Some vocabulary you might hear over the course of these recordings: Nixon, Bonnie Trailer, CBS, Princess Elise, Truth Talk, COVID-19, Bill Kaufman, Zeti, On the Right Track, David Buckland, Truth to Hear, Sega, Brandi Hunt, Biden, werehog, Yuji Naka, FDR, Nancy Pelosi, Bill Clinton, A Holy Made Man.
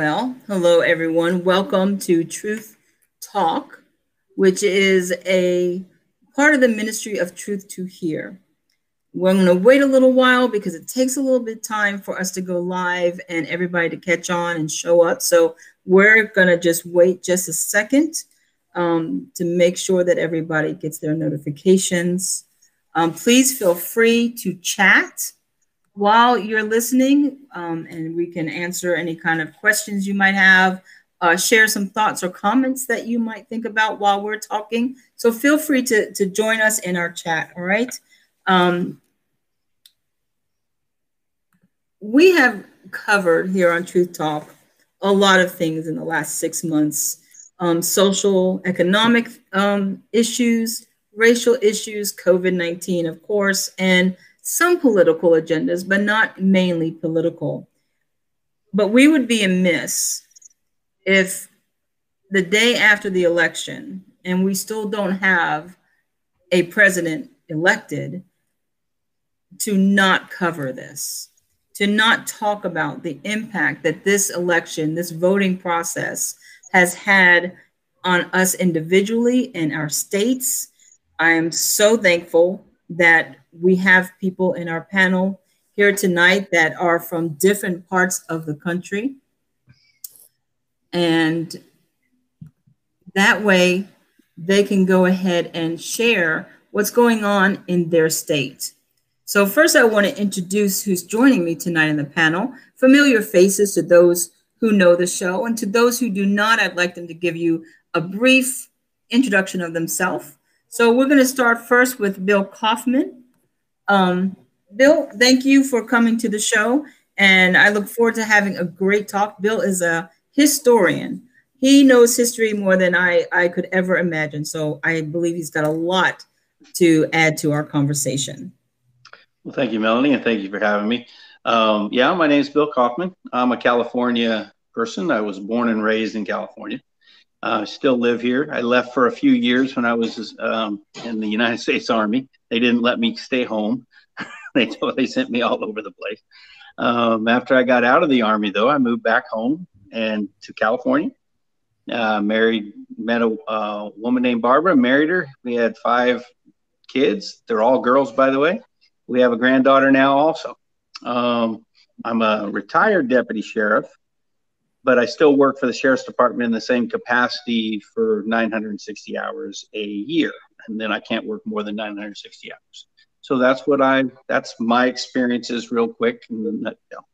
Well, hello, everyone. Welcome to Truth Talk, which is a part of the ministry of Truth to Hear. We're going to wait a little while because it takes a little bit of time for us to go live and everybody to catch on and show up. So we're going to just wait just a second to make sure that everybody gets their notifications. Please feel free to chat while you're listening, and we can answer any kind of questions you might have, share some thoughts or comments that you might think about while we're talking. So feel free to join us in our chat, all right? We have covered here on Truth Talk a lot of things in the last 6 months, social, economic issues, racial issues, COVID-19, of course, and some political agendas, but not mainly political. But we would be amiss if the day after the election, and we still don't have a president elected, to not cover this, to not talk about the impact that this election, this voting process has had on us individually and our states. I am so thankful that we have people in our panel here tonight that are from different parts of the country. And that way they can go ahead and share what's going on in their state. So first I want to introduce who's joining me tonight in the panel. Familiar faces to those who know the show, and to those who do not, I'd like them to give you a brief introduction of themselves. So we're going to start first with Bill Kaufman. Bill, thank you for coming to the show, and I look forward to having a great talk. Bill is a historian. He knows history more than I could ever imagine, so I believe he's got a lot to add to our conversation. Well, thank you, Melanie, and thank you for having me. Yeah, my name is Bill Kaufman. I'm a California person. I was born and raised in California. I still live here. I left for a few years when I was in the United States Army. They didn't let me stay home. They sent me all over the place. After I got out of the Army, though, I moved back home and to California. Met a woman named Barbara, married her. We had 5 kids. They're all girls, by the way. We have a granddaughter now also. I'm a retired deputy sheriff, but I still work for the sheriff's department in the same capacity for 960 hours a year. And then I can't work more than 960 hours. So that's what that's my experiences real quick in the nutshell.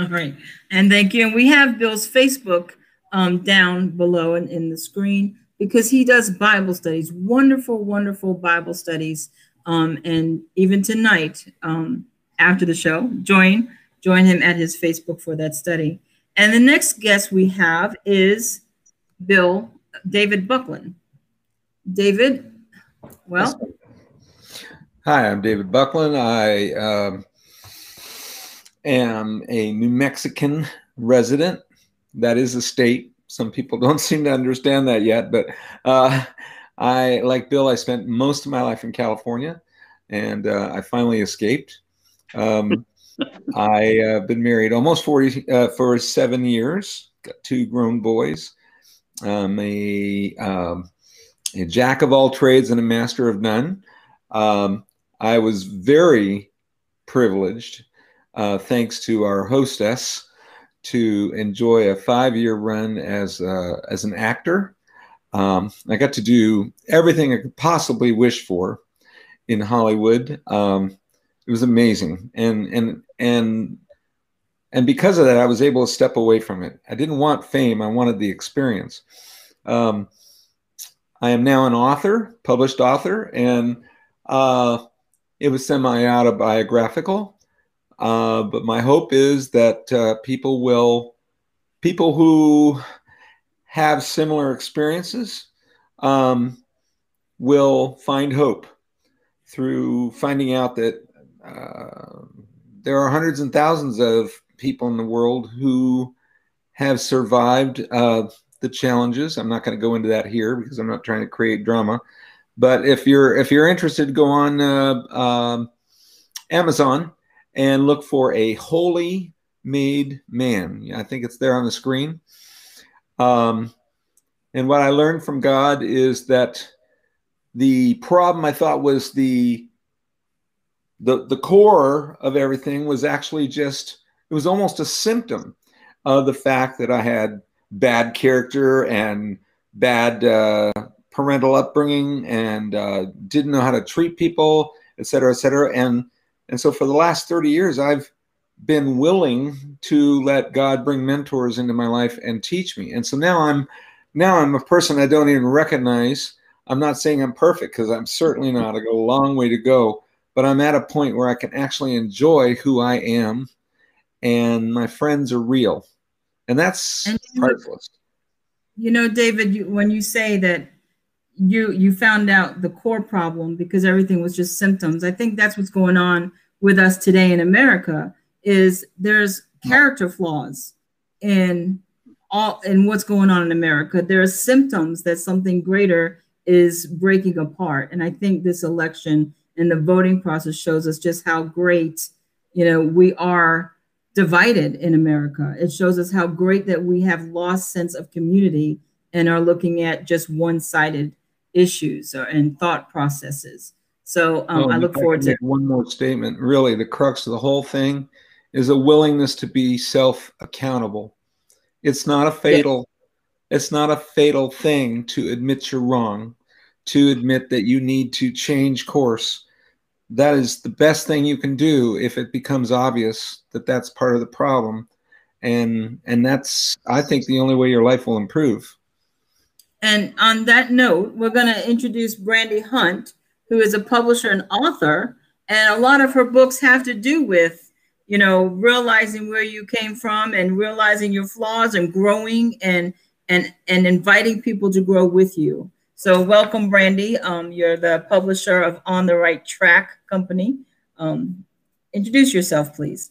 All right. And thank you. And we have Bill's Facebook down below and in the screen, because he does Bible studies, wonderful, wonderful Bible studies. And even tonight after the show, join him at his Facebook for that study. And the next guest we have is David Buckland. David, well. Hi, I'm David Buckland. I am a New Mexican resident. That is a state. Some people don't seem to understand that yet, but I, like Bill, I spent most of my life in California, and I finally escaped. I've been married almost for 7 years, got 2 grown boys. I'm a jack of all trades and a master of none. I was very privileged, thanks to our hostess, to enjoy a 5-year run as an actor. I got to do everything I could possibly wish for in Hollywood. It was amazing, and because of that, I was able to step away from it. I didn't want fame; I wanted the experience. I am now an author, published author, and it was semi-autobiographical. But my hope is that people who have similar experiences will find hope through finding out that there are hundreds and thousands of people in the world who have survived the challenges. I'm not going to go into that here because I'm not trying to create drama. But if you're interested, go on Amazon and look for A Holy Made Man. Yeah, I think it's there on the screen. And what I learned from God is that the problem I thought was the core of everything was actually just, it was almost a symptom of the fact that I had bad character and bad parental upbringing and didn't know how to treat people, et cetera, et cetera. And so for the last 30 years, I've been willing to let God bring mentors into my life and teach me. And so now I'm a person I don't even recognize. I'm not saying I'm perfect, because I'm certainly not. I got a long way to go, but I'm at a point where I can actually enjoy who I am, and my friends are real, and that's priceless. You know, David, when you say that you found out the core problem because everything was just symptoms, I think that's what's going on with us today in America. Is there's character flaws in what's going on in America. There are symptoms that something greater is breaking apart. And I think this election and the voting process shows us just how great, you know, we are divided in America. It shows us how great that we have lost sense of community and are looking at just one-sided issues and thought processes. So I look forward to one more statement. Really, the crux of the whole thing is a willingness to be self-accountable. It's not a fatal, it's not a fatal thing to admit you're wrong, to admit that you need to change course. That is the best thing you can do if it becomes obvious that that's part of the problem. And that's, I think, the only way your life will improve. And on that note, we're going to introduce Brandi Hunt, who is a publisher and author. And a lot of her books have to do with, you know, realizing where you came from and realizing your flaws and growing and inviting people to grow with you. So welcome, Brandi. You're the publisher of On the Right Track Company. Introduce yourself, please.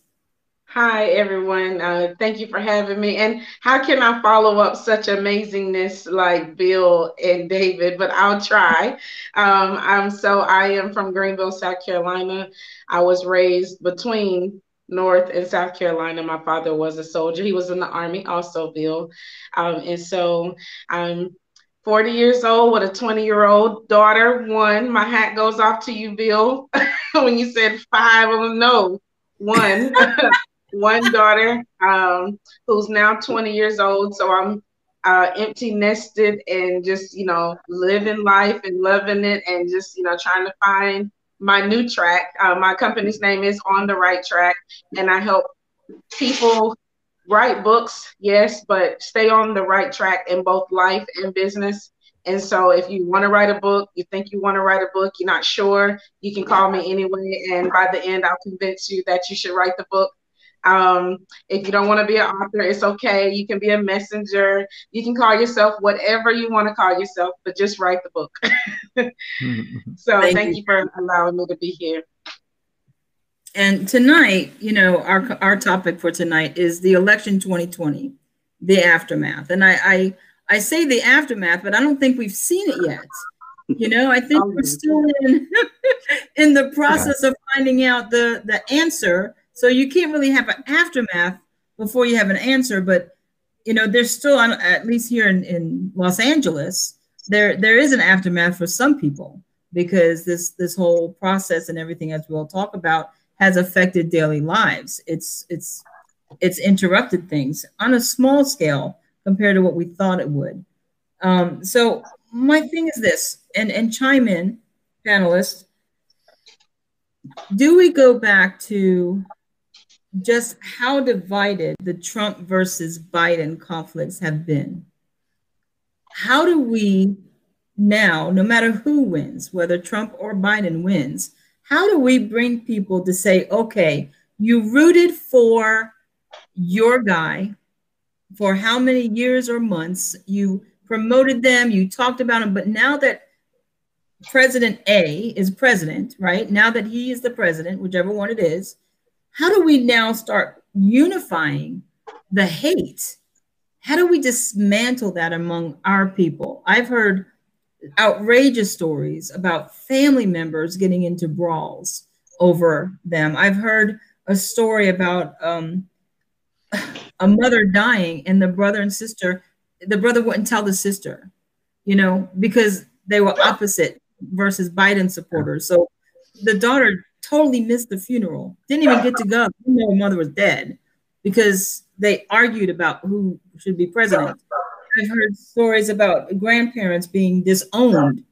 Hi, everyone. Thank you for having me. And how can I follow up such amazingness like Bill and David? But I'll try. I am from Greenville, South Carolina. I was raised between North and South Carolina. My father was a soldier. He was in the Army also, Bill. And so I'm 40 years old with a 20-year-old daughter. One, my hat goes off to you, Bill. When you said five, well, no, one. One daughter who's now 20 years old. So I'm empty nested and just, you know, living life and loving it and just, you know, trying to find my new track. My company's name is On the Right Track, and I help people write books, yes, but stay on the right track in both life and business. And so if you want to write a book, you think you want to write a book, you're not sure, you can call me anyway. And by the end, I'll convince you that you should write the book. If you don't want to be an author, it's okay. You can be a messenger. You can call yourself whatever you want to call yourself, but just write the book. So thank you for allowing me to be here. And tonight, you know, our topic for tonight is the election 2020, the aftermath. And I say the aftermath, but I don't think we've seen it yet. You know, I think we're still in the process of finding out the answer. So you can't really have an aftermath before you have an answer. But, you know, there's still, at least here in Los Angeles, there is an aftermath for some people, because this whole process and everything, as we'll talk about, has affected daily lives. It's interrupted things on a small scale compared to what we thought it would. So my thing is this, and chime in, panelists. Do we go back to just how divided the Trump versus Biden conflicts have been? How do we now, no matter who wins, whether Trump or Biden wins, how do we bring people to say, okay, you rooted for your guy for how many years or months, you promoted them, you talked about him, but now that President A is president, right? Now that he is the president, whichever one it is, how do we now start unifying the hate? How do we dismantle that among our people? I've heard outrageous stories about family members getting into brawls over them. I've heard a story about a mother dying, and the brother and sister, the brother wouldn't tell the sister, you know, because they were opposite versus Biden supporters. So the daughter totally missed the funeral, didn't even get to go. You know, mother was dead because they argued about who should be president. I've heard stories about grandparents being disowned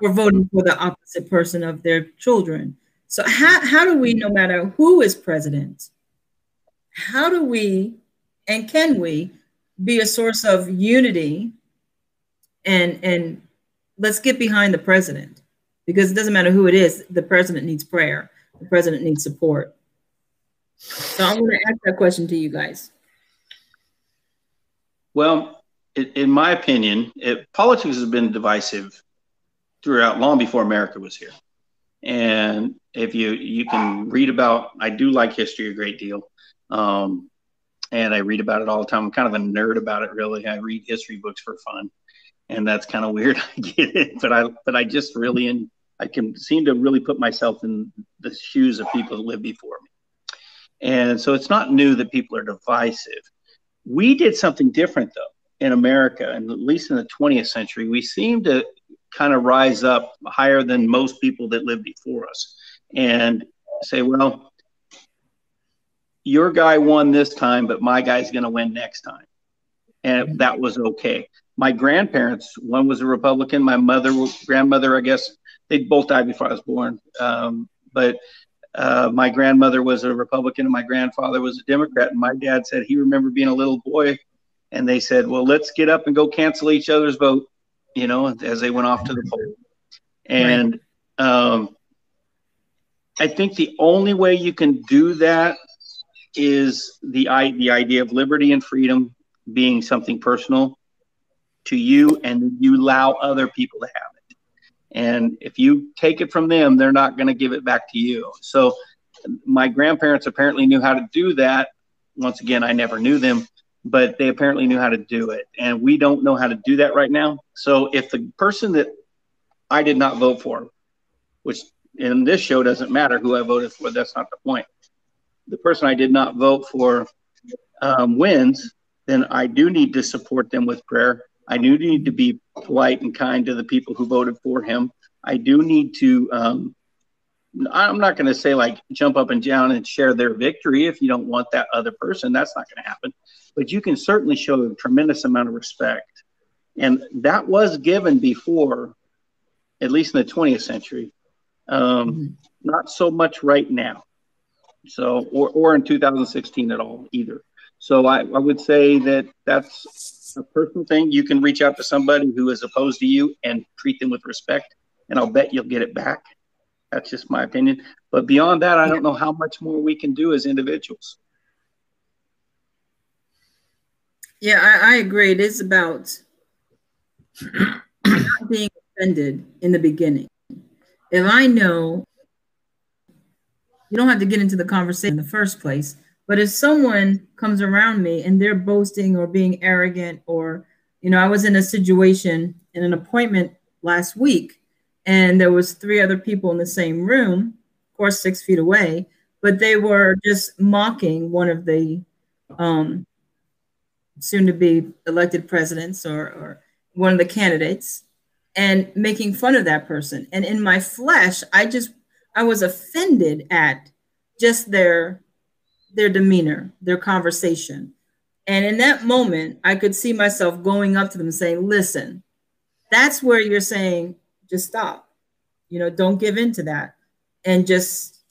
for voting for the opposite person of their children. So how do we, no matter who is president, how do we and can we be a source of unity and let's get behind the president, because it doesn't matter who it is. The president needs prayer. The president needs support. So I'm going to ask that question to you guys. Well, in my opinion, politics has been divisive throughout, long before America was here. And if you can read about, I do like history a great deal. And I read about it all the time. I'm kind of a nerd about it, really. I read history books for fun. And that's kind of weird. I get it, but I just really, and I can seem to really put myself in the shoes of people who lived before me. And so it's not new that people are divisive. We did something different though in America, and at least in the 20th century, we seemed to kind of rise up higher than most people that lived before us, and say, well, your guy won this time, but my guy's going to win next time, and that was okay. My grandparents, one was a Republican. My grandmother, I guess, they both died before I was born. But my grandmother was a Republican and my grandfather was a Democrat. And my dad said he remembered being a little boy. And they said, well, let's get up and go cancel each other's vote, you know, as they went off to the poll. And I think the only way you can do that is the idea of liberty and freedom being something personal to you, and you allow other people to have it. And if you take it from them, they're not going to give it back to you. So my grandparents apparently knew how to do that. Once again, I never knew them, but they apparently knew how to do it. And we don't know how to do that right now. So if the person that I did not vote for, which in this show doesn't matter who I voted for, that's not the point. The person I did not vote for wins, then I do need to support them with prayer. I do need to be polite and kind to the people who voted for him. I do need to, I'm not going to say like jump up and down and share their victory if you don't want that other person. That's not going to happen. But you can certainly show a tremendous amount of respect. And that was given before, at least in the 20th century. Not so much right now. So, or in 2016 at all either. So I would say that that's a personal thing. You can reach out to somebody who is opposed to you and treat them with respect, and I'll bet you'll get it back. That's just my opinion. But beyond that, I don't know how much more we can do as individuals. Yeah, I agree. It is about not being offended in the beginning. If I know, you don't have to get into the conversation in the first place. But if someone comes around me and they're boasting or being arrogant, or, you know, I was in a situation in an appointment last week, and there was 3 other people in the same room, of course, 6 feet away, but they were just mocking one of the soon to be elected presidents or one of the candidates, and making fun of that person. And in my flesh, I was offended at just their demeanor, their conversation. And in that moment, I could see myself going up to them saying, listen, that's where you're saying, just stop, you know, don't give in to that. And just,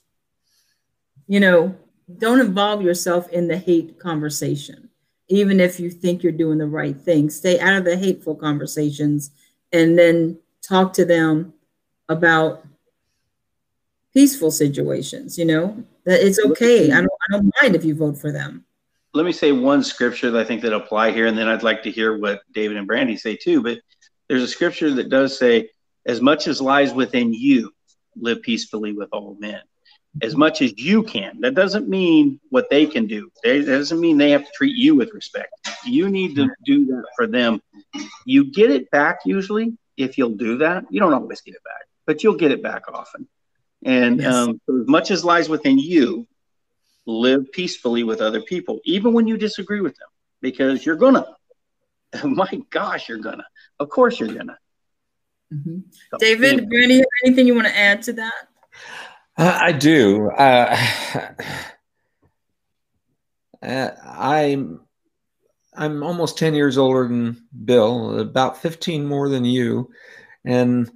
you know, don't involve yourself in the hate conversation. Even if you think you're doing the right thing, stay out of the hateful conversations, and then talk to them about peaceful situations, you know, that it's okay. I don't mind if you vote for them. Let me say one scripture that I think that apply here, and then I'd like to hear what David and Brandi say too. But there's a scripture that does say, as much as lies within you, live peacefully with all men. As much as you can. That doesn't mean what they can do. That doesn't mean they have to treat you with respect. You need to do that for them. You get it back usually if you'll do that. You don't always get it back, but you'll get it back often. And so as much as lies within you, live peacefully with other people, even when you disagree with them, because you're going to. My gosh, you're going to. Of course you're going to. Mm-hmm. So, David, anyway. Brandi, anything you want to add to that? I do. I'm almost 10 years older than Bill, about 15 more than you. And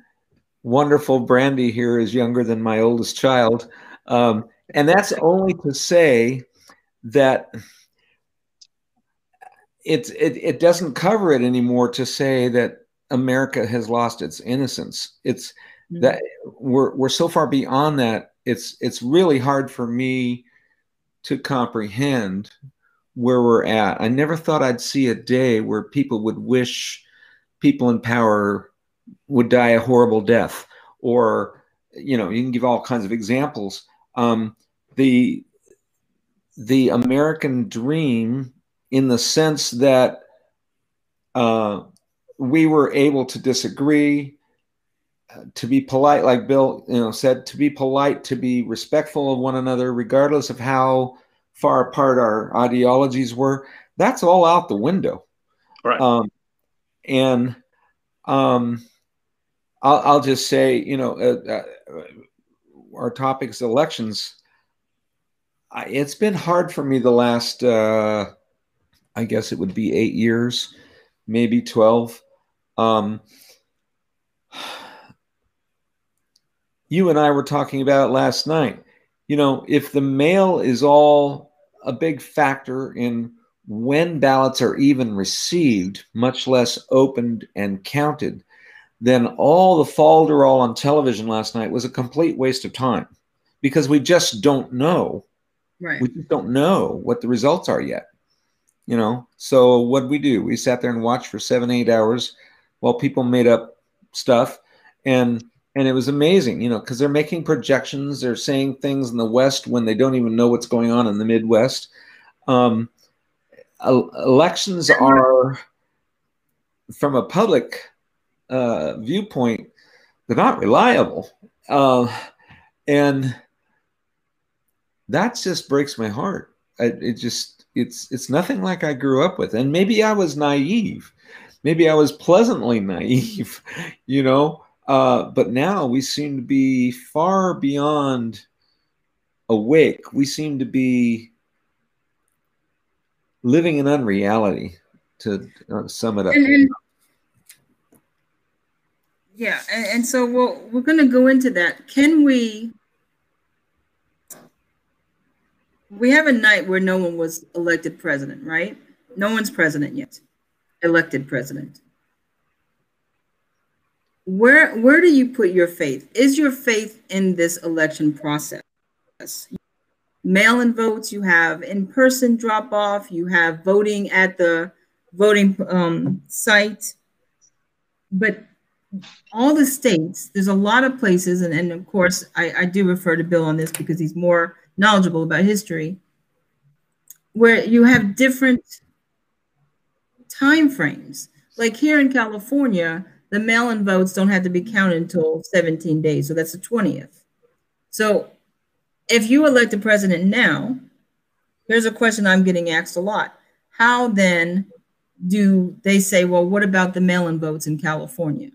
wonderful Brandi here is younger than my oldest child. And that's only to say that it doesn't cover it anymore to say that America has lost its innocence. It's that we're so far beyond that. It's really hard for me to comprehend where we're at. I never thought I'd see a day where people would wish people in power would die a horrible death, or, you know, you can give all kinds of examples. The American dream, in the sense that we were able to disagree, to be polite, like Bill, said, to be polite, to be respectful of one another, regardless of how far apart our ideologies were. That's all out the window. Right. I'll just say, our topic's elections. It's been hard for me the last, I guess it would be 8 years, maybe 12. You and I were talking about it last night. If the mail is all a big factor in when ballots are even received, much less opened and counted, then all the falderall on television last night was a complete waste of time, because we just don't know. Right. We just don't know what the results are yet. So what'd we do? We sat there and watched for 7-8 hours while people made up stuff. And it was amazing, because they're making projections. They're saying things in the West when they don't even know what's going on in the Midwest. Elections are, from a public viewpoint, they're not reliable. And that just breaks my heart. It's nothing like I grew up with. And maybe I was naive. Maybe I was pleasantly naive, but now we seem to be far beyond awake. We seem to be living in unreality, to sum it up. And so we're going to go into that. Can we have a night where no one was elected president, right? No one's president yet, elected president. Where do you put your faith? Is your faith in this election process? Mail-in votes, you have in-person drop-off, you have voting at the voting site. But all the states, there's a lot of places, and of course, I do refer to Bill on this because he's more knowledgeable about history, where you have different time frames. Like here in California, the mail-in votes don't have to be counted until 17 days. So that's the 20th. So if you elect a president now, here's a question I'm getting asked a lot. How then do they say, well, what about the mail-in votes in California?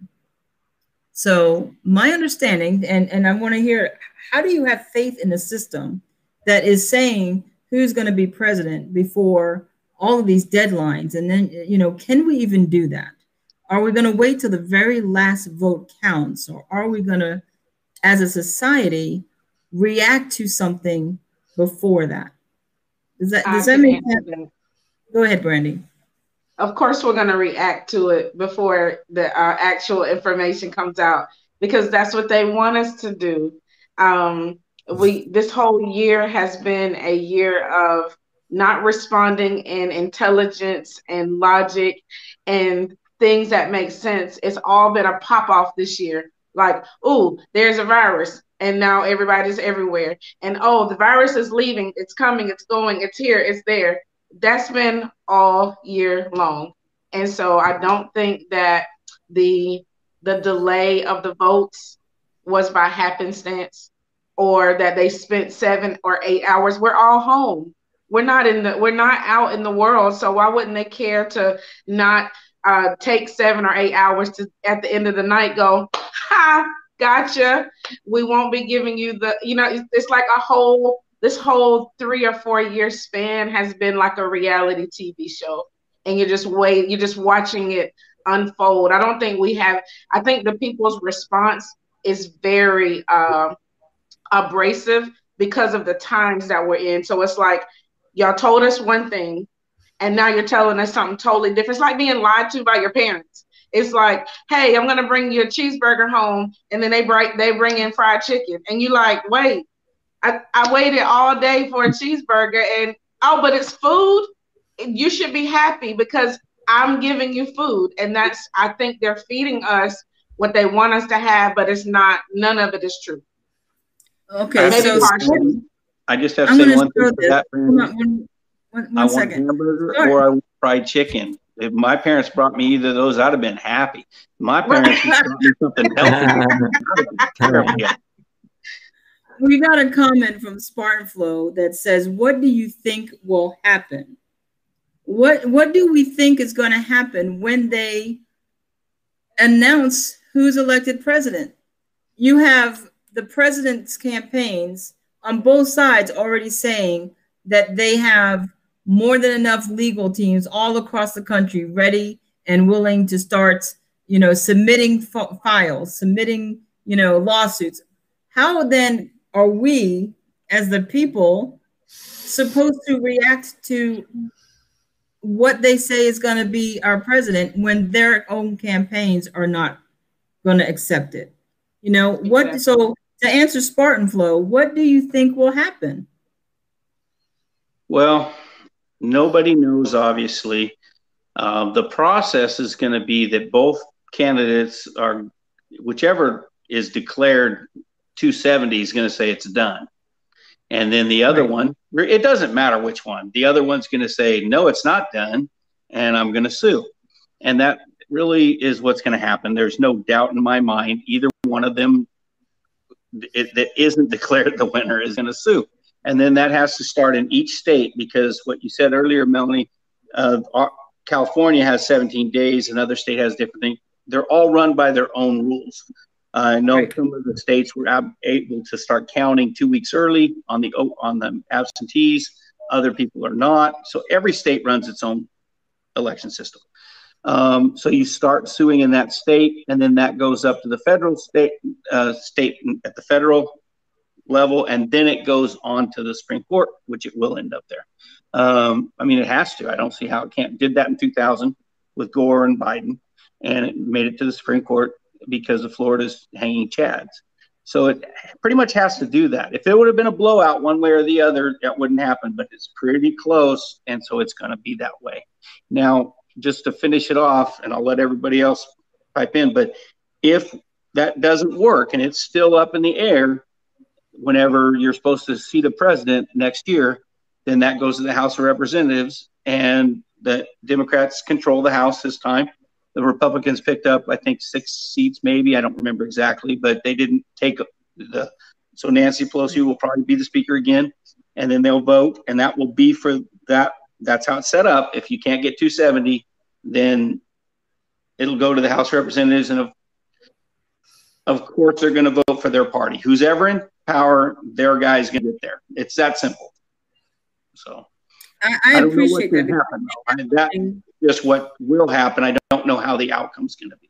So my understanding, and I want to hear, how do you have faith in a system that is saying who's going to be president before all of these deadlines? And then, can we even do that? Are we going to wait till the very last vote counts? Or are we going to, as a society, react to something before that? Does that make sense? Go ahead, Brandi. Of course, we're going to react to it before our actual information comes out, because that's what they want us to do. This whole year has been a year of not responding in intelligence and logic and things that make sense. It's all been a pop off this year. Like, oh, there's a virus and now everybody's everywhere. And oh, the virus is leaving. It's coming. It's going. It's here. It's there. That's been all year long. And so I don't think that the delay of the votes was by happenstance or that they spent 7 or 8 hours. We're all home. We're not out in the world. So why wouldn't they care to not take 7 or 8 hours to at the end of the night go, ha, gotcha. We won't be giving you the, you know, it's like a whole, this whole 3 or 4 year span has been like a reality TV show. And you're just waiting, you're just watching it unfold. I don't think we have, I think the people's response is very abrasive because of the times that we're in. So it's like, y'all told us one thing and now you're telling us something totally different. It's like being lied to by your parents. It's like, hey, I'm gonna bring you a cheeseburger home, and then they bring in fried chicken, and you're like, wait, I waited all day for a cheeseburger, and oh, but it's food. You should be happy because I'm giving you food. And that's, I think they're feeding us what they want us to have, but it's not, none of it is true. Okay, so I just have to say one thing for that. I want hamburger or I want fried chicken. If my parents brought me either of those, I'd have been happy. My parents brought me something healthy. We got a comment from Spartan Flow that says, what do you think will happen? What do we think is going to happen when they announce who's elected president? You have the president's campaigns on both sides already saying that they have more than enough legal teams all across the country ready and willing to start, you know, submitting files, submitting, you know, lawsuits. How then are we as the people supposed to react to what they say is going to be our president when their own campaigns are not going to accept it? You know, what? Exactly. So to answer Spartan Flow, what do you think will happen? Well, nobody knows, obviously. The process is going to be that both candidates are, whichever is declared 270 is going to say it's done. And then the other one, it doesn't matter which one, the other one's going to say, no, it's not done, and I'm going to sue. And that really is what's going to happen. There's no doubt in my mind, either one of them that isn't declared the winner is going to sue. And then that has to start in each state, because what you said earlier, Melanie, California has 17 days, another state has different things. They're all run by their own rules. I know some of the states were able to start counting 2 weeks early on the absentees. Other people are not. So every state runs its own election system. So you start suing in that state, and then that goes up to the federal state at the federal level, and then it goes on to the Supreme Court, which it will end up there. I mean, it has to. I don't see how it can't. Did that in 2000 with Gore and Biden, and it made it to the Supreme Court, because of Florida's hanging chads. So it pretty much has to do that. If it would have been a blowout one way or the other, that wouldn't happen, but it's pretty close, and so it's going to be that way. Now, just to finish it off, and I'll let everybody else pipe in, but if that doesn't work and it's still up in the air whenever you're supposed to see the president next year, then that goes to the House of Representatives, and the Democrats control the House this time. The Republicans picked up, I think, 6 seats, maybe. I don't remember exactly, but they didn't take the. So Nancy Pelosi will probably be the speaker again, and then they'll vote, and that will be for that. That's how it's set up. If you can't get 270, then it'll go to the House of Representatives, and of course they're going to vote for their party. Who's ever in power, their guy's going to get there. It's that simple. So I don't know what's going to happen, though. I mean, that. Just what will happen. I don't know how the outcome's going to be.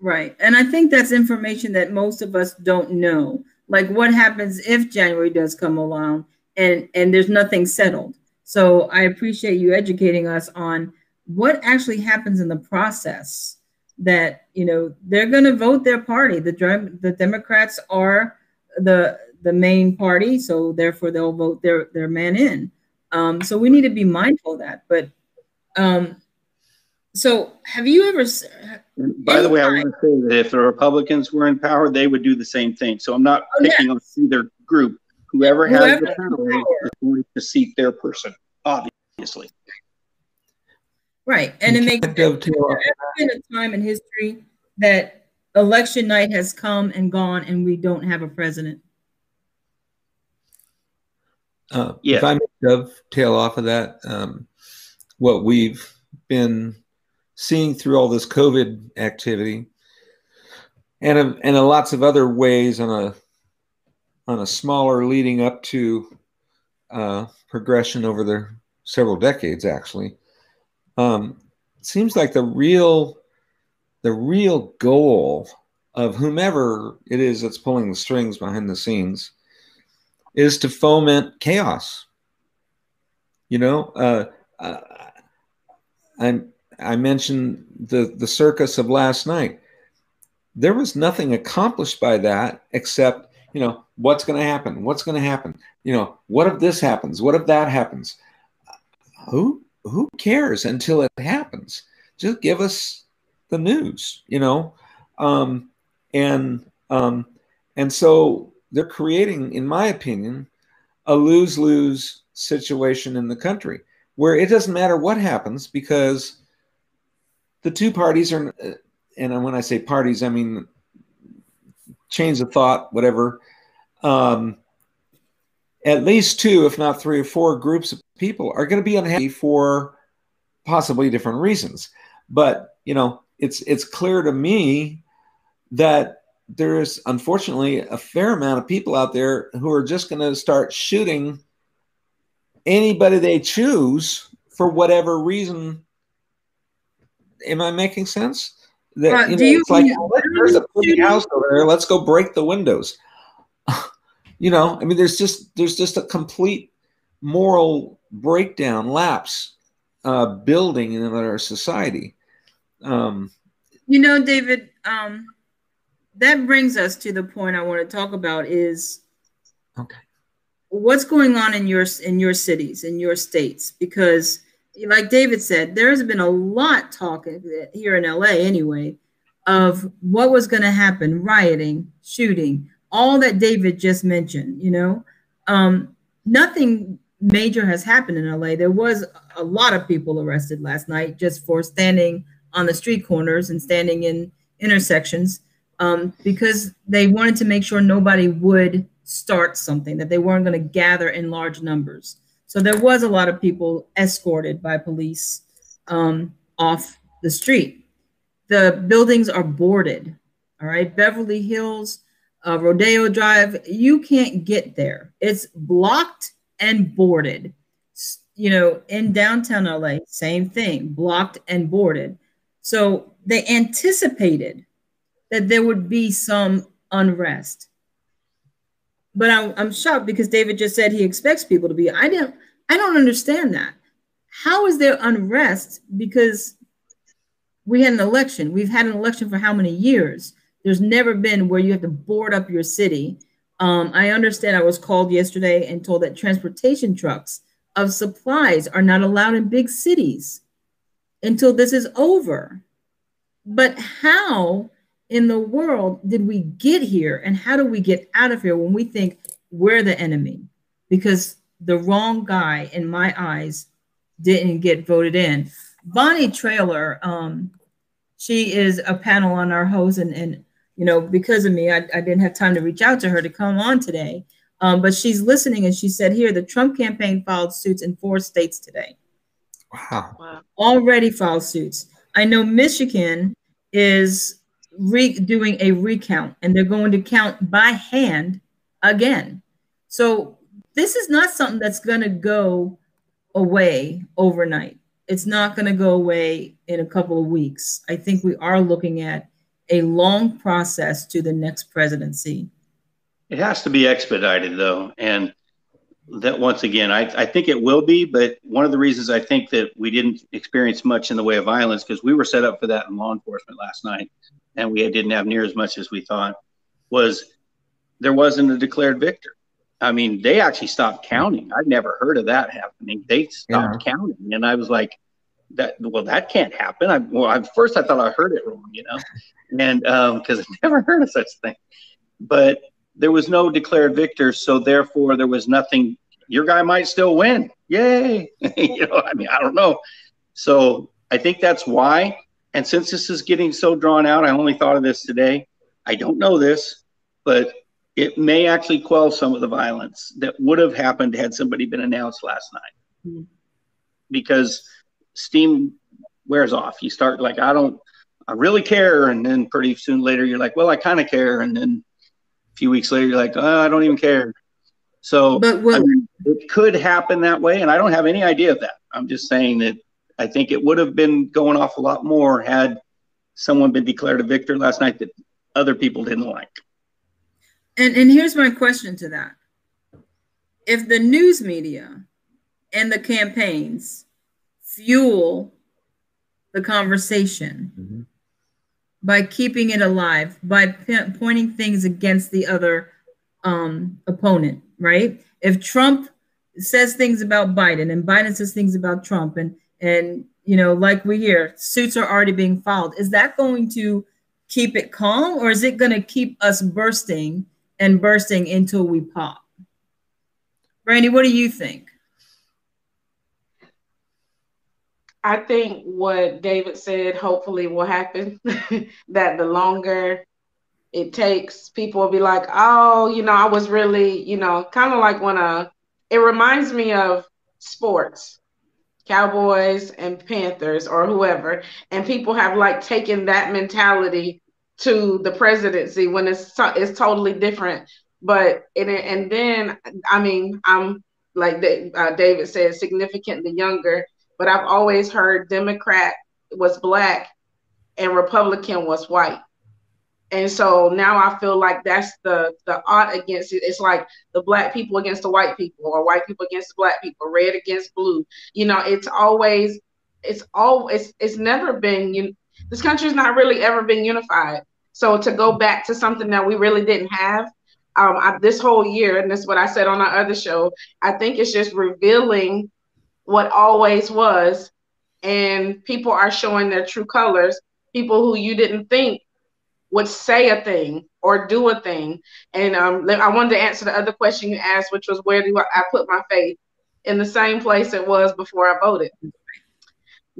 Right. And I think that's information that most of us don't know. Like what happens if January does come along and there's nothing settled. So I appreciate you educating us on what actually happens in the process that, you know, they're going to vote their party. The Democrats are the main party. So therefore they'll vote their man in. So we need to be mindful of that. But so have you ever, by the way, I want to say that if the Republicans were in power, they would do the same thing. So I'm not picking on either group. Whoever has the power is going to seat their person, obviously. Right. And it makes sense. There's been a time in history that election night has come and gone and we don't have a president. If I may dovetail off of that, what we've been seeing through all this COVID activity and lots of other ways on a smaller leading up to progression over the several decades, actually, it seems like the real goal of whomever it is that's pulling the strings behind the scenes is to foment chaos. You know, I mentioned the circus of last night. There was nothing accomplished by that except, you know, what's going to happen? What's going to happen? You know, what if this happens? What if that happens? Who cares until it happens? Just give us the news, you know? And so they're creating, in my opinion, a lose-lose situation in the country where it doesn't matter what happens because the two parties are, and when I say parties, I mean chains of thought, whatever, at least two, if not three or four groups of people are going to be unhappy for possibly different reasons. But, you know, it's clear to me that there is, unfortunately, a fair amount of people out there who are just going to start shooting anybody they choose for whatever reason. Am I making sense? That, you know, it's like, there's a pretty house over there. Let's go break the windows. You know, I mean, there's just a complete moral breakdown, lapse, building in our society. You know, David, that brings us to the point I want to talk about is what's going on in your cities, in your states, because like David said, there's been a lot talk here in LA anyway of what was going to happen, rioting, shooting, all that David just mentioned, you know. Nothing major has happened in LA. There was a lot of people arrested last night just for standing on the street corners and standing in intersections because they wanted to make sure nobody would start something, that they weren't going to gather in large numbers. So there was a lot of people escorted by police off the street. The buildings are boarded, all right? Beverly Hills, Rodeo Drive, you can't get there. It's blocked and boarded. You know, in downtown LA, same thing, blocked and boarded. So they anticipated that there would be some unrest. But I'm shocked because David just said he expects people to be. I don't understand that. How is there unrest? Because we had an election. We've had an election for how many years? There's never been where you have to board up your city. I understand I was called yesterday and told that transportation trucks of supplies are not allowed in big cities until this is over. But how in the world did we get here, and how do we get out of here when we think we're the enemy because the wrong guy in my eyes didn't get voted in? Bonnie Trailer, she is a panel on our host, and you know, because of me, I didn't have time to reach out to her to come on today, but she's listening, and she said here the Trump campaign filed suits in 4 states today. Wow. Already filed suits. I know Michigan is doing a recount, and they're going to count by hand again. So this is not something that's going to go away overnight. It's not going to go away in a couple of weeks. I think we are looking at a long process to the next presidency. It has to be expedited, though. And that, once again, I think it will be. But one of the reasons I think that we didn't experience much in the way of violence, because we were set up for that in law enforcement last night, and we didn't have near as much as we thought, was there wasn't a declared victor. I mean, they actually stopped counting. I've never heard of that happening. They stopped counting. And I was like, that can't happen. At first I thought I heard it wrong, you know, and because I've never heard of such a thing. But there was no declared victor. So therefore there was nothing. Your guy might still win. Yay. You know, I mean, I don't know. So I think that's why. And since this is getting so drawn out, I only thought of this today. I don't know this, but it may actually quell some of the violence that would have happened had somebody been announced last night. Mm-hmm. Because steam wears off. You start like, I really care. And then pretty soon later, you're like, well, I kind of care. And then a few weeks later, you're like, oh, I don't even care. So it could happen that way. And I don't have any idea of that. I'm just saying that I think it would have been going off a lot more had someone been declared a victor last night that other people didn't like. And here's my question to that. If the news media and the campaigns fuel the conversation mm-hmm. by keeping it alive, by pointing things against the other opponent, right? If Trump says things about Biden and Biden says things about Trump and you know, like we hear, suits are already being filed. Is that going to keep it calm, or is it going to keep us bursting and bursting until we pop? Brandi, what do you think? I think what David said hopefully will happen, that the longer it takes, people will be like, oh, you know, I was really, you know, kind of like when it reminds me of sports, Cowboys and Panthers or whoever, and people have like taken that mentality to the presidency when it's totally different. But and then, I mean, I'm like David said, significantly younger, but I've always heard Democrat was black and Republican was white. And so now I feel like that's the odd against it. It's like the black people against the white people, or white people against the black people, red against blue. You know, it's never been, this country's not really ever been unified. So to go back to something that we really didn't have this whole year, and that's what I said on our other show, I think it's just revealing what always was, and people are showing their true colors, people who you didn't think would say a thing or do a thing. And I wanted to answer the other question you asked, which was, where do I put my faith? In the same place it was before I voted.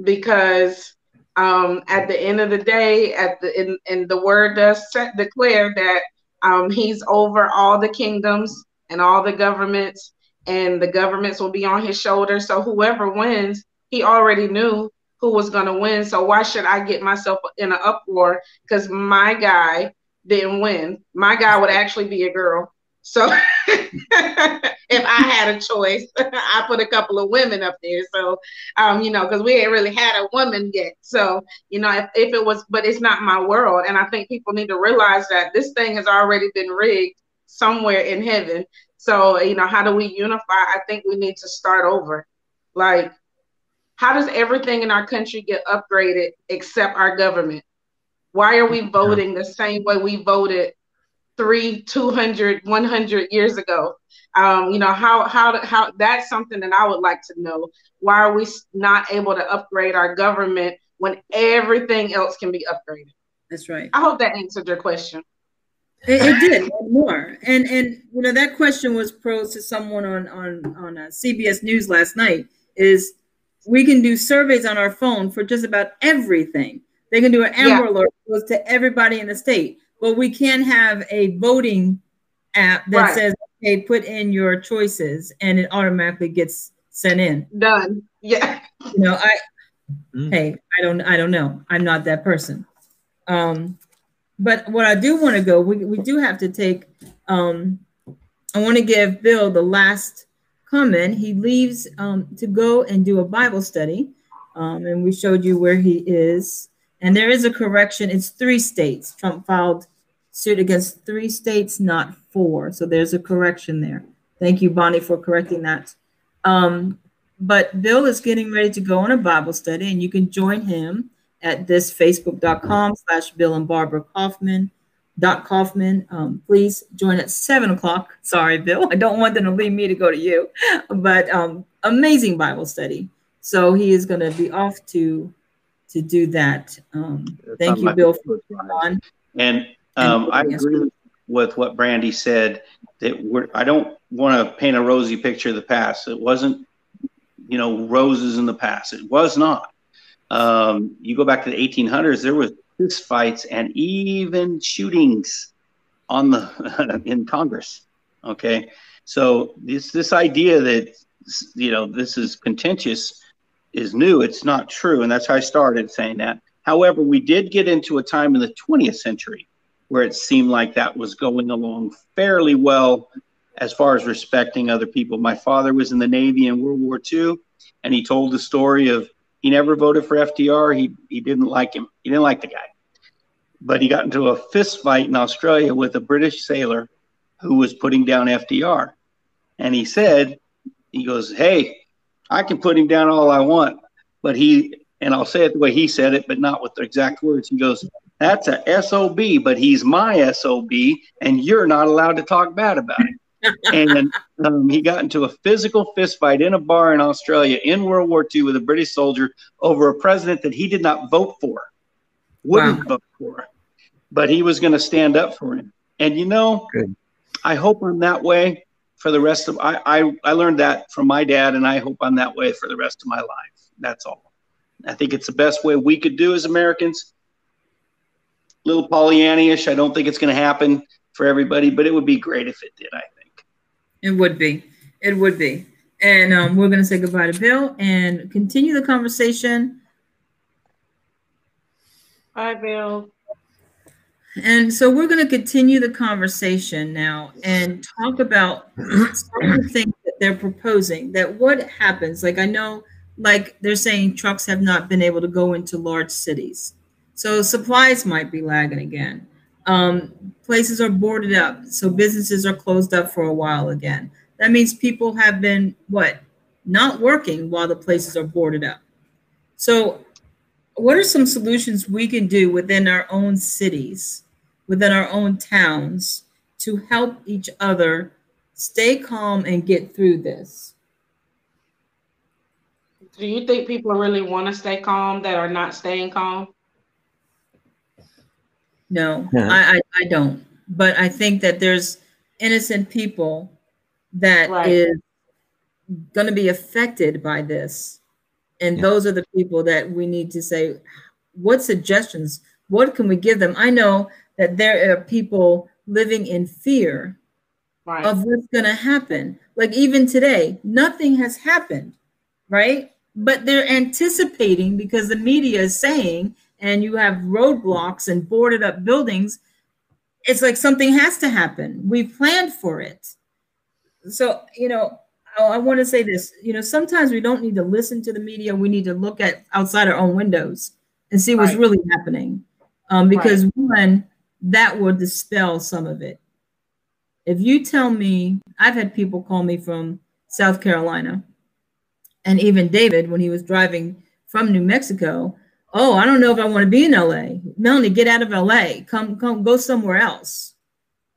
Because at the end of the day, and the word does declare that he's over all the kingdoms and all the governments, and the governments will be on his shoulders. So whoever wins, he already knew who was going to win. So why should I get myself in an uproar because my guy didn't win? My guy would actually be a girl. So if I had a choice, I put a couple of women up there. So, you know, because we ain't really had a woman yet. So, you know, if it was, but it's not my world. And I think people need to realize that this thing has already been rigged somewhere in heaven. So, you know, how do we unify? I think we need to start over. Like, how does everything in our country get upgraded except our government? Why are we voting the same way we voted 300, 200, 100 years ago? You know, how that's something that I would like to know. Why are we not able to upgrade our government when everything else can be upgraded? That's right. I hope that answered your question. It did, and more. And you know, that question was posed to someone on CBS News last night. Is, we can do surveys on our phone for just about everything. They can do an Amber Alert to everybody in the state, but we can't have a voting app that says, "Hey, put in your choices," and it automatically gets sent in. Done. Yeah. You know, I don't know. I'm not that person. But what I do want to go, we do have to take. I want to give Bill the last comment. He leaves to go and do a Bible study. And we showed you where he is. And there is a correction. It's 3 states. Trump filed suit against 3 states, not 4. So there's a correction there. Thank you, Bonnie, for correcting that. But Bill is getting ready to go on a Bible study, and you can join him at this facebook.com/Bill and Barbara Kaufman. Please join at 7 o'clock. Sorry, Bill, I don't want them to leave me to go to you, but amazing Bible study. So he is going to be off to do that. Thank you, Bill, for coming on. And I agree with what Brandi said, that I don't want to paint a rosy picture of the past. It wasn't, you know, roses in the past. It was not. You go back to the 1800s, there was fist fights and even shootings on the in Congress. Okay, so this idea that, you know, this is contentious is new. It's not true, and that's how I started saying that. However, we did get into a time in the 20th century where it seemed like that was going along fairly well as far as respecting other people. My father was in the Navy in World War II, and he told the story of he never voted for FDR. He didn't like him. He didn't like the guy. But he got into a fist fight in Australia with a British sailor who was putting down FDR. And he said, he goes, hey, I can put him down all I want, but he, and I'll say it the way he said it, but not with the exact words. He goes, that's a SOB, but he's my SOB, and you're not allowed to talk bad about it. And he got into a physical fistfight in a bar in Australia in World War II with a British soldier over a president that he did not vote for, wouldn't vote for, but he was going to stand up for him. And, you know, good. I hope I'm that way for the rest of, I learned that from my dad, and I hope I'm that way for the rest of my life. That's all. I think it's the best way we could do as Americans. A little Pollyanna-ish. I don't think it's going to happen for everybody, but it would be great if it did, I think. It would be. It would be. And we're going to say goodbye to Bill and continue the conversation. Bye, Bill. And so we're going to continue the conversation now and talk about some of the things that they're proposing, that what happens. Like I know, like they're saying trucks have not been able to go into large cities. So supplies might be lagging again. Places are boarded up. So businesses are closed up for a while again. That means people have been, what, not working while the places are boarded up. So what are some solutions we can do within our own cities, within our own towns, to help each other stay calm and get through this? Do you think people really want to stay calm that are not staying calm? No, yeah. I don't. But I think that there's innocent people that is going to be affected by this. And those are the people that we need to say, what suggestions, what can we give them? I know that there are people living in fear of what's going to happen. Like even today, nothing has happened, right? But they're anticipating because the media is saying, and you have roadblocks and boarded up buildings. It's like something has to happen. We planned for it. So, you know, I want to say this, you know, sometimes we don't need to listen to the media. We need to look at outside our own windows and see what's really happening. Because one, that will dispel some of it. If you tell me, I've had people call me from South Carolina, and even David, when he was driving from New Mexico, oh, I don't know if I want to be in LA. Melanie, get out of LA. Come, go somewhere else.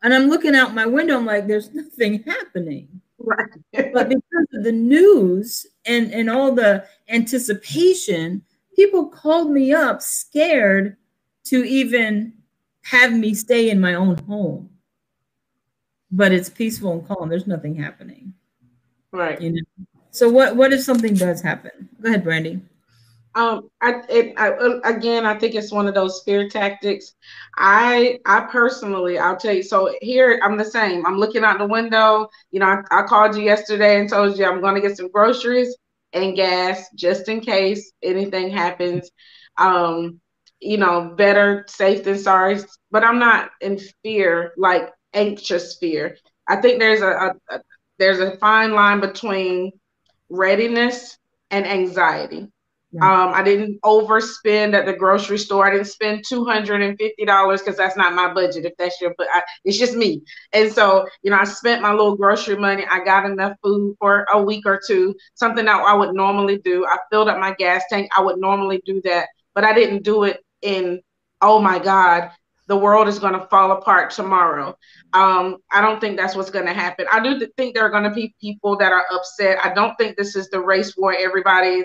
And I'm looking out my window. I'm like, there's nothing happening. Right. But because of the news and all the anticipation, people called me up scared to even have me stay in my own home. But it's peaceful and calm. There's nothing happening. Right. You know? So what if something does happen? Go ahead, Brandi. Again, I think it's one of those fear tactics. I personally, I'll tell you, so here I'm the same. I'm looking out the window. You know, I called you yesterday and told you I'm going to get some groceries and gas just in case anything happens. You know, better safe than sorry, but I'm not in fear, like anxious fear. I think there's a fine line between readiness and anxiety. Yeah. I didn't overspend at the grocery store. I didn't spend $250 because that's not my budget. If that's your, but it's just me. And so, you know, I spent my little grocery money. I got enough food for a week or two, something that I would normally do. I filled up my gas tank. I would normally do that, but I didn't do it in, oh my God, the world is going to fall apart tomorrow. I don't think that's what's going to happen. I do think there are going to be people that are upset. I don't think this is the race war. Everybody,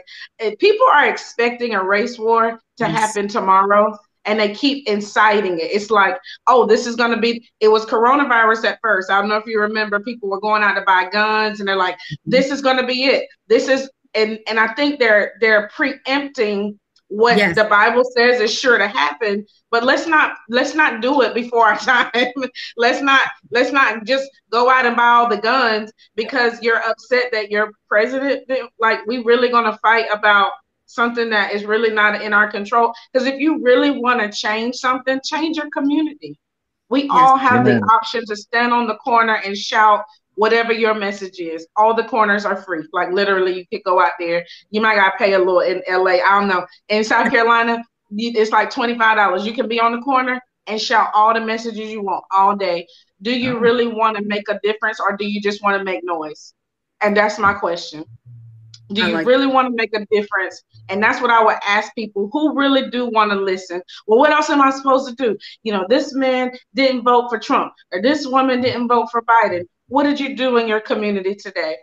people are expecting a race war to happen tomorrow, and they keep inciting it. It's like, oh, this is going to be, it was coronavirus at first. I don't know if you remember, people were going out to buy guns and they're like, this is going to be it. This is, and I think they're preempting what yes. the Bible says is sure to happen, but let's not do it before our time. let's not just go out and buy all the guns because you're upset that your president didn't, like, we really gonna fight about something that is really not in our control. Because if you really want to change something, change your community. We yes. all have Amen. The option to stand on the corner and shout whatever your message is. All the corners are free. Like, literally, you could go out there. You might got to pay a little in LA. I don't know. In South Carolina, it's like $25. You can be on the corner and shout all the messages you want all day. Do you really want to make a difference, or do you just want to make noise? And that's my question. Do you really want to make a difference? And that's what I would ask people who really do want to listen. Well, what else am I supposed to do? You know, this man didn't vote for Trump, or this woman didn't vote for Biden. What did you do in your community today?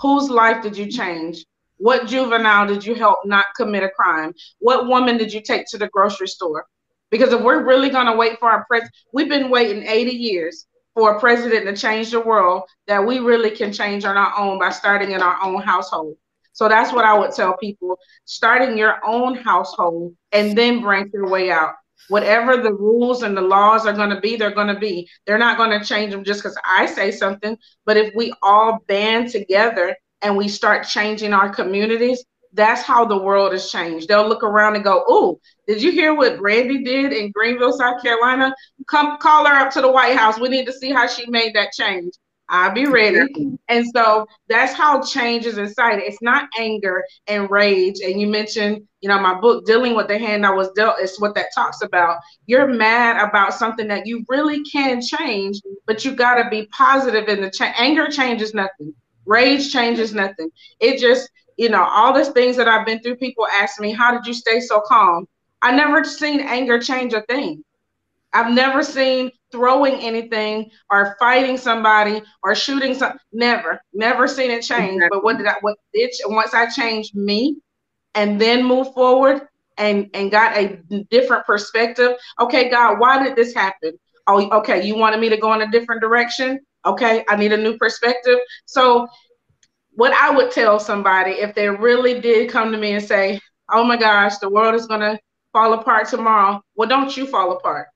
Whose life did you change? What juvenile did you help not commit a crime? What woman did you take to the grocery store? Because if we're really going to wait for our president, we've been waiting 80 years for a president to change the world that we really can change on our own by starting in our own household. So that's what I would tell people, starting your own household and then branch your way out. Whatever the rules and the laws are going to be, they're going to be. They're not going to change them just because I say something. But if we all band together and we start changing our communities, that's how the world has changed. They'll look around and go, "Oh, did you hear what Brandi did in Greenville, South Carolina? Come call her up to the White House. We need to see how she made that change." I'll be ready. And so that's how change is incited. It's not anger and rage. And you mentioned, you know, my book, Dealing with the Hand I Was Dealt, is what that talks about. You're mad about something that you really can change, but you got to be positive in the change. Anger changes nothing. Rage changes nothing. It just, you know, all these things that I've been through, people ask me, how did you stay so calm? I never seen anger change a thing. I've never seen throwing anything or fighting somebody or shooting some, never seen it change. Exactly. But once I changed me and then moved forward and got a different perspective. Okay, God, why did this happen? Oh, okay. You wanted me to go in a different direction. Okay. I need a new perspective. So what I would tell somebody, if they really did come to me and say, oh my gosh, the world is going to fall apart tomorrow. Well, don't you fall apart.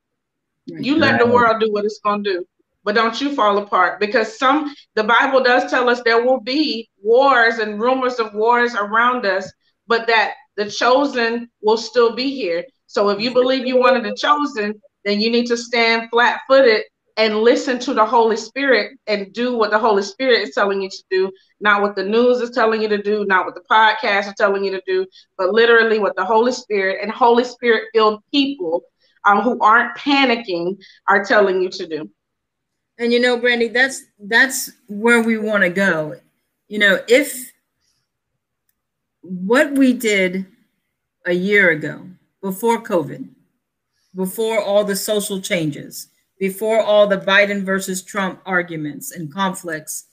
You let the world do what it's going to do, but don't you fall apart, because the Bible does tell us there will be wars and rumors of wars around us, but that the chosen will still be here. So if you believe you're one of the chosen, then you need to stand flat-footed and listen to the Holy Spirit and do what the Holy Spirit is telling you to do, not what the news is telling you to do, not what the podcasts are telling you to do, but literally what the Holy Spirit and Holy Spirit-filled people who aren't panicking are telling you to do. And you know, Brandi, that's where we want to go. You know, if what we did a year ago, before COVID, before all the social changes, before all the Biden versus Trump arguments and conflicts,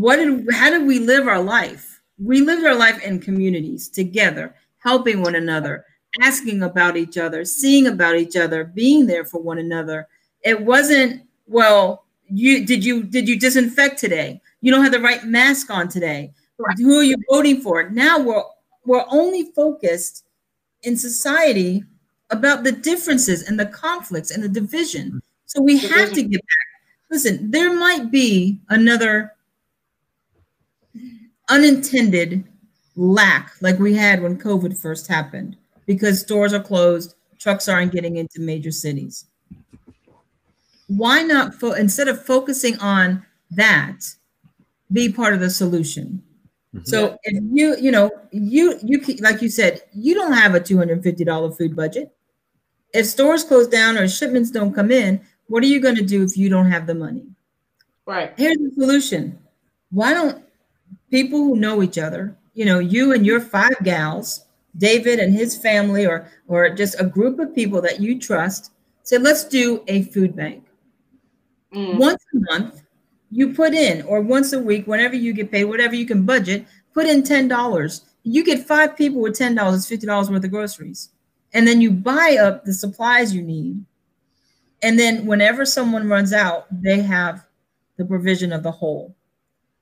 how did we live our life? We lived our life in communities together, helping one another, asking about each other, seeing about each other, being there for one another. It wasn't, well, did you disinfect today? You don't have the right mask on today. Right. Who are you voting for? Now we're only focused in society about the differences and the conflicts and the division. So we have to get back. Listen, there might be another unintended lack like we had when COVID first happened, because stores are closed, trucks aren't getting into major cities. Why not, instead of focusing on that, be part of the solution? Mm-hmm. So if you like you said, you don't have a $250 food budget. If stores close down or shipments don't come in, what are you going to do if you don't have the money? Right. Here's the solution. Why don't people who know each other, you know, you and your five gals, David and his family, or just a group of people that you trust, say, let's do a food bank. Mm. Once a month, you put in, or once a week, whenever you get paid, whatever you can budget, put in $10. You get five people with $10, it's $50 worth of groceries. And then you buy up the supplies you need. And then whenever someone runs out, they have the provision of the whole.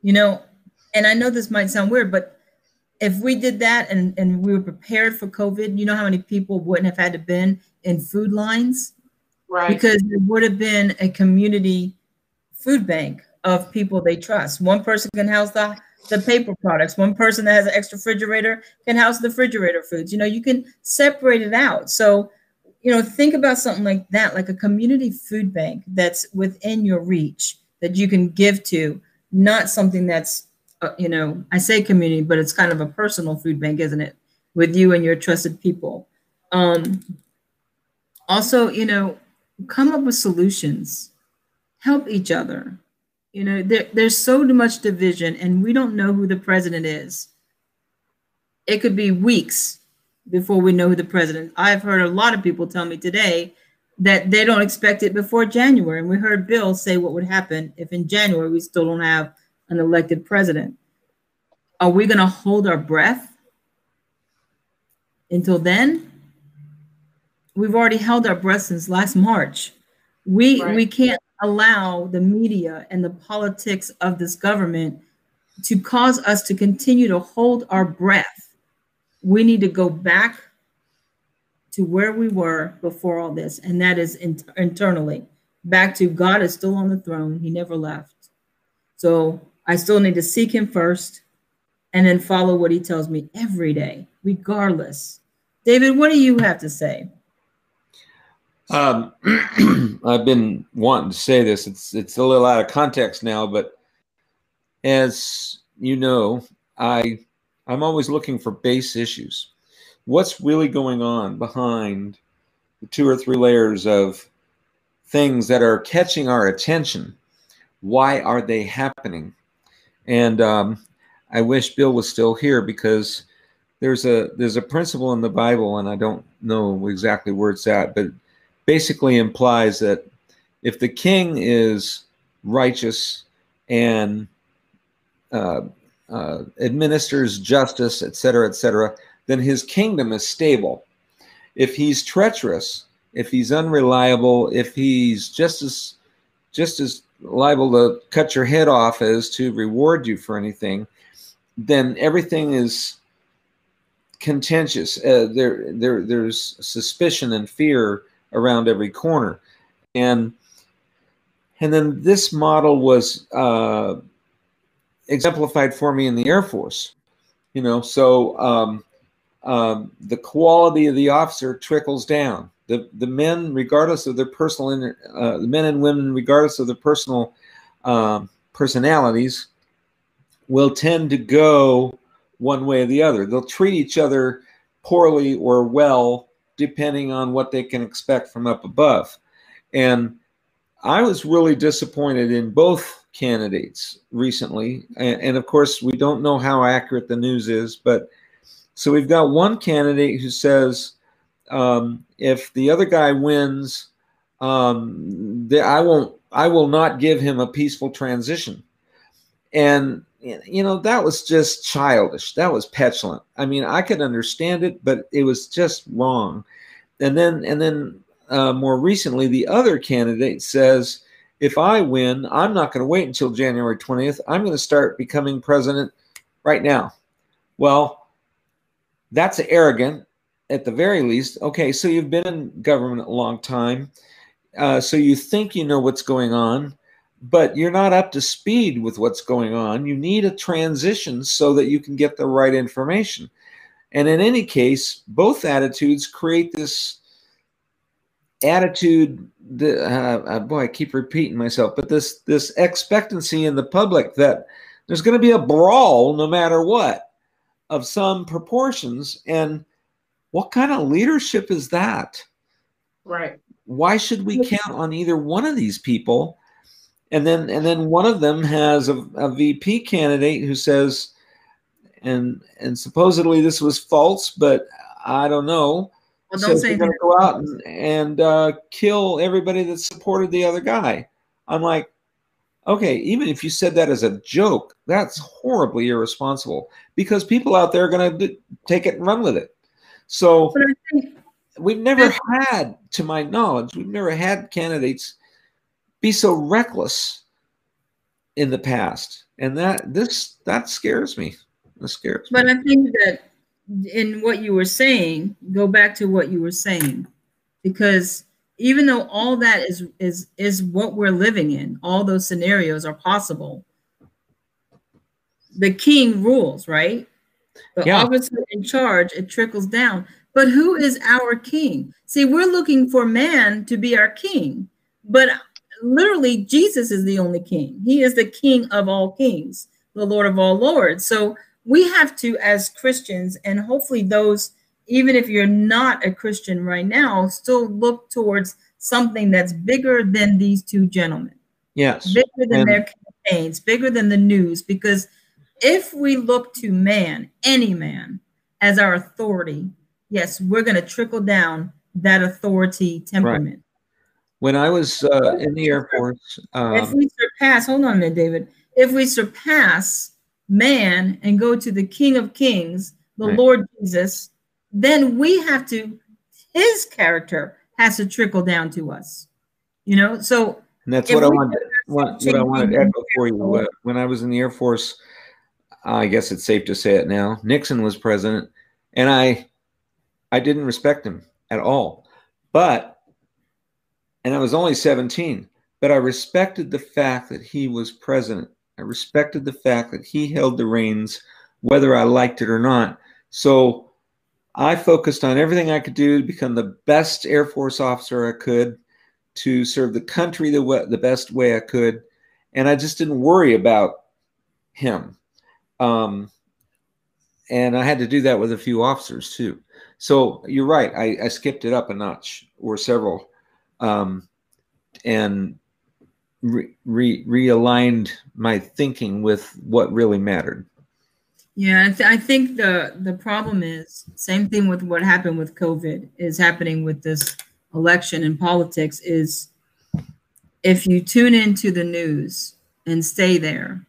You know, and I know this might sound weird, but If we did that and we were prepared for COVID, you know how many people wouldn't have had to been in food lines? Right. Because there would have been a community food bank of people they trust. One person can house the paper products. One person that has an extra refrigerator can house the refrigerator foods. You know, you can separate it out. So, you know, think about something like that, like a community food bank that's within your reach that you can give to, not something that's, you know, I say community, but it's kind of a personal food bank, isn't it? With you and your trusted people. Also, you know, come up with solutions, help each other. You know, there's so much division and we don't know who the president is. It could be weeks before we know who the president. I've heard a lot of people tell me today that they don't expect it before January. And we heard Bill say what would happen if in January we still don't have an elected president. Are we going to hold our breath until then? We've already held our breath since last March. We can't allow the media and the politics of this government to cause us to continue to hold our breath. We need to go back to where we were before all this, and that is internally. Back to God is still on the throne. He never left. So I still need to seek him first and then follow what he tells me every day, regardless. David, what do you have to say? I've been wanting to say this. It's a little out of context now, but as you know, I'm always looking for base issues. What's really going on behind the 2 or 3 layers of things that are catching our attention? Why are they happening? And I wish Bill was still here, because there's a principle in the Bible, and I don't know exactly where it's at, but basically implies that if the king is righteous and administers justice, et cetera, then his kingdom is stable. If he's treacherous, if he's unreliable, if he's just as liable to cut your head off as to reward you for anything, then everything is contentious. There's suspicion and fear around every corner. And then this model was exemplified for me in the Air Force. You know, so the quality of the officer trickles down. The men, regardless of their personal, the men and women, regardless of their personal personalities, will tend to go one way or the other. They'll treat each other poorly or well, depending on what they can expect from up above. And I was really disappointed in both candidates recently. And of course, we don't know how accurate the news is, but so we've got one candidate who says, if the other guy wins, I will not give him a peaceful transition. And, you know, that was just childish. That was petulant. I mean, I could understand it, but it was just wrong. And then more recently, the other candidate says, if I win, I'm not going to wait until January 20th. I'm going to start becoming president right now. Well, that's arrogant at the very least. Okay, so you've been in government a long time. So you think you know what's going on, but you're not up to speed with what's going on. You need a transition so that you can get the right information. And in any case, both attitudes create this attitude, boy, I keep repeating myself, but this expectancy in the public that there's going to be a brawl no matter what of some proportions. And what kind of leadership is that? Right. Why should we count on either one of these people? And then one of them has a VP candidate who says, and supposedly this was false, but I don't know. Well, don't say they're going to go out and kill everybody that supported the other guy. I'm like, okay, even if you said that as a joke, that's horribly irresponsible, because people out there are going to take it and run with it. So to my knowledge, we've never had candidates be so reckless in the past, and that scares me. That scares me. But I think that in what you were saying, go back to what you were saying, because even though all that is what we're living in, all those scenarios are possible. The king rules, right? The officer in charge, it trickles down. But who is our king? See, we're looking for man to be our king, but literally Jesus is the only king. He is the king of all kings, the Lord of all lords. So we have to, as Christians, and hopefully those, even if you're not a Christian right now, still look towards something that's bigger than these two gentlemen. Yes. Bigger than their campaigns, bigger than the news, because if we look to man, any man, as our authority, yes, we're going to trickle down that authority temperament. Right. When I was in the Air Force. If we surpass, hold on a minute, David. If we surpass man and go to the King of Kings, the Lord Jesus, then we have to, his character has to trickle down to us, you know? So. And that's what I wanted to echo for you. When I was in the Air Force, I guess it's safe to say it now, Nixon was president, and I didn't respect him at all. But, and I was only 17, but I respected the fact that he was president. I respected the fact that he held the reins, whether I liked it or not. So I focused on everything I could do to become the best Air Force officer I could, to serve the country the best way I could. And I just didn't worry about him. And I had to do that with a few officers too. So you're right. I skipped it up a notch or several, and realigned my thinking with what really mattered. Yeah. I think the problem is same thing with what happened with COVID is happening with this election and politics is if you tune into the news and stay there,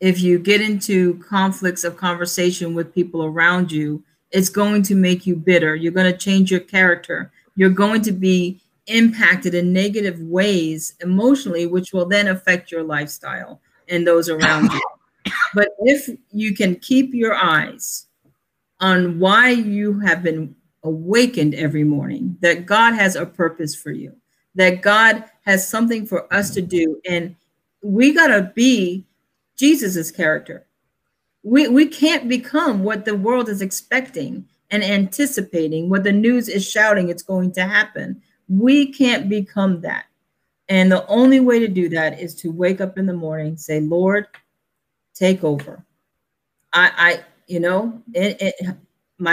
if you get into conflicts of conversation with people around you, it's going to make you bitter. You're going to change your character. You're going to be impacted in negative ways emotionally, which will then affect your lifestyle and those around you. But if you can keep your eyes on why you have been awakened every morning, that God has a purpose for you, that God has something for us to do. And we got to be Jesus's character. We can't become what the world is expecting and anticipating, what the news is shouting it's going to happen. We can't become that. And the only way to do that is to wake up in the morning, say, Lord, take over. My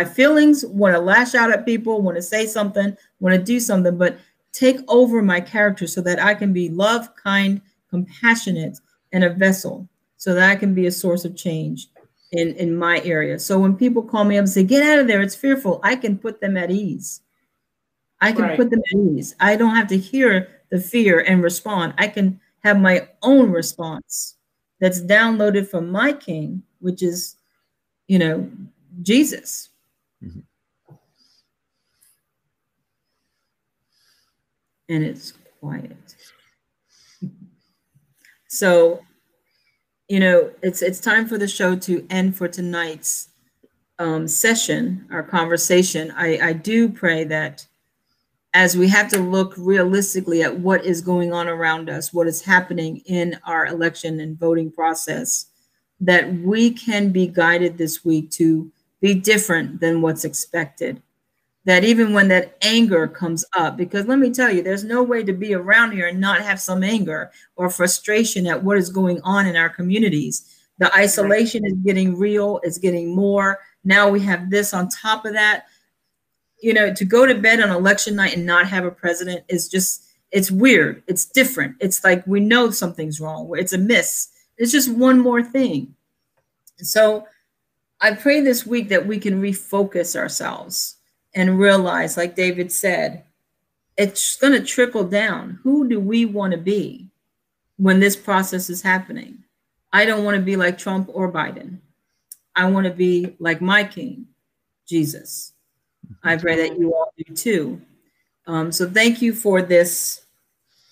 feelings want to lash out at people, want to say something, want to do something, but take over my character so that I can be love, kind, compassionate, and a vessel, so that I can be a source of change in my area. So when people call me up and say, get out of there, it's fearful, I can put them at ease. I can put them at ease. I don't have to hear the fear and respond. I can have my own response that's downloaded from my King, which is, you know, Jesus. Mm-hmm. And it's quiet. So, you know, it's time for the show to end for tonight's session, our conversation. I do pray that as we have to look realistically at what is going on around us, what is happening in our election and voting process, that we can be guided this week to be different than what's expected. That even when that anger comes up, because let me tell you, there's no way to be around here and not have some anger or frustration at what is going on in our communities. The isolation is getting real. It's getting more. Now we have this on top of that. You know, to go to bed on election night and not have a president is just, it's weird. It's different. It's like we know something's wrong. It's a miss. It's just one more thing. So I pray this week that we can refocus ourselves and realize, like David said, it's going to trickle down. Who do we want to be when this process is happening? I don't want to be like Trump or Biden. I want to be like my King, Jesus. I pray that you all do too. So thank you for this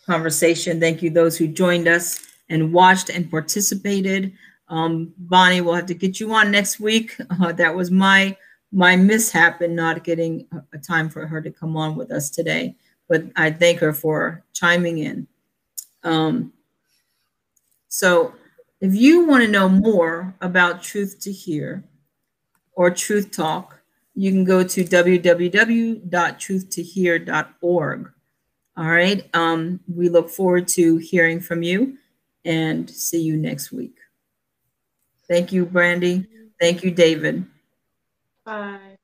conversation. Thank you those who joined us and watched and participated. Bonnie, we'll have to get you on next week. That was my mishap in not getting a time for her to come on with us today. But I thank her for chiming in. So if you want to know more about Truth to Hear or Truth Talk, you can go to www.truthtohear.org. All right. We look forward to hearing from you and see you next week. Thank you, Brandi. Thank you, David. Bye.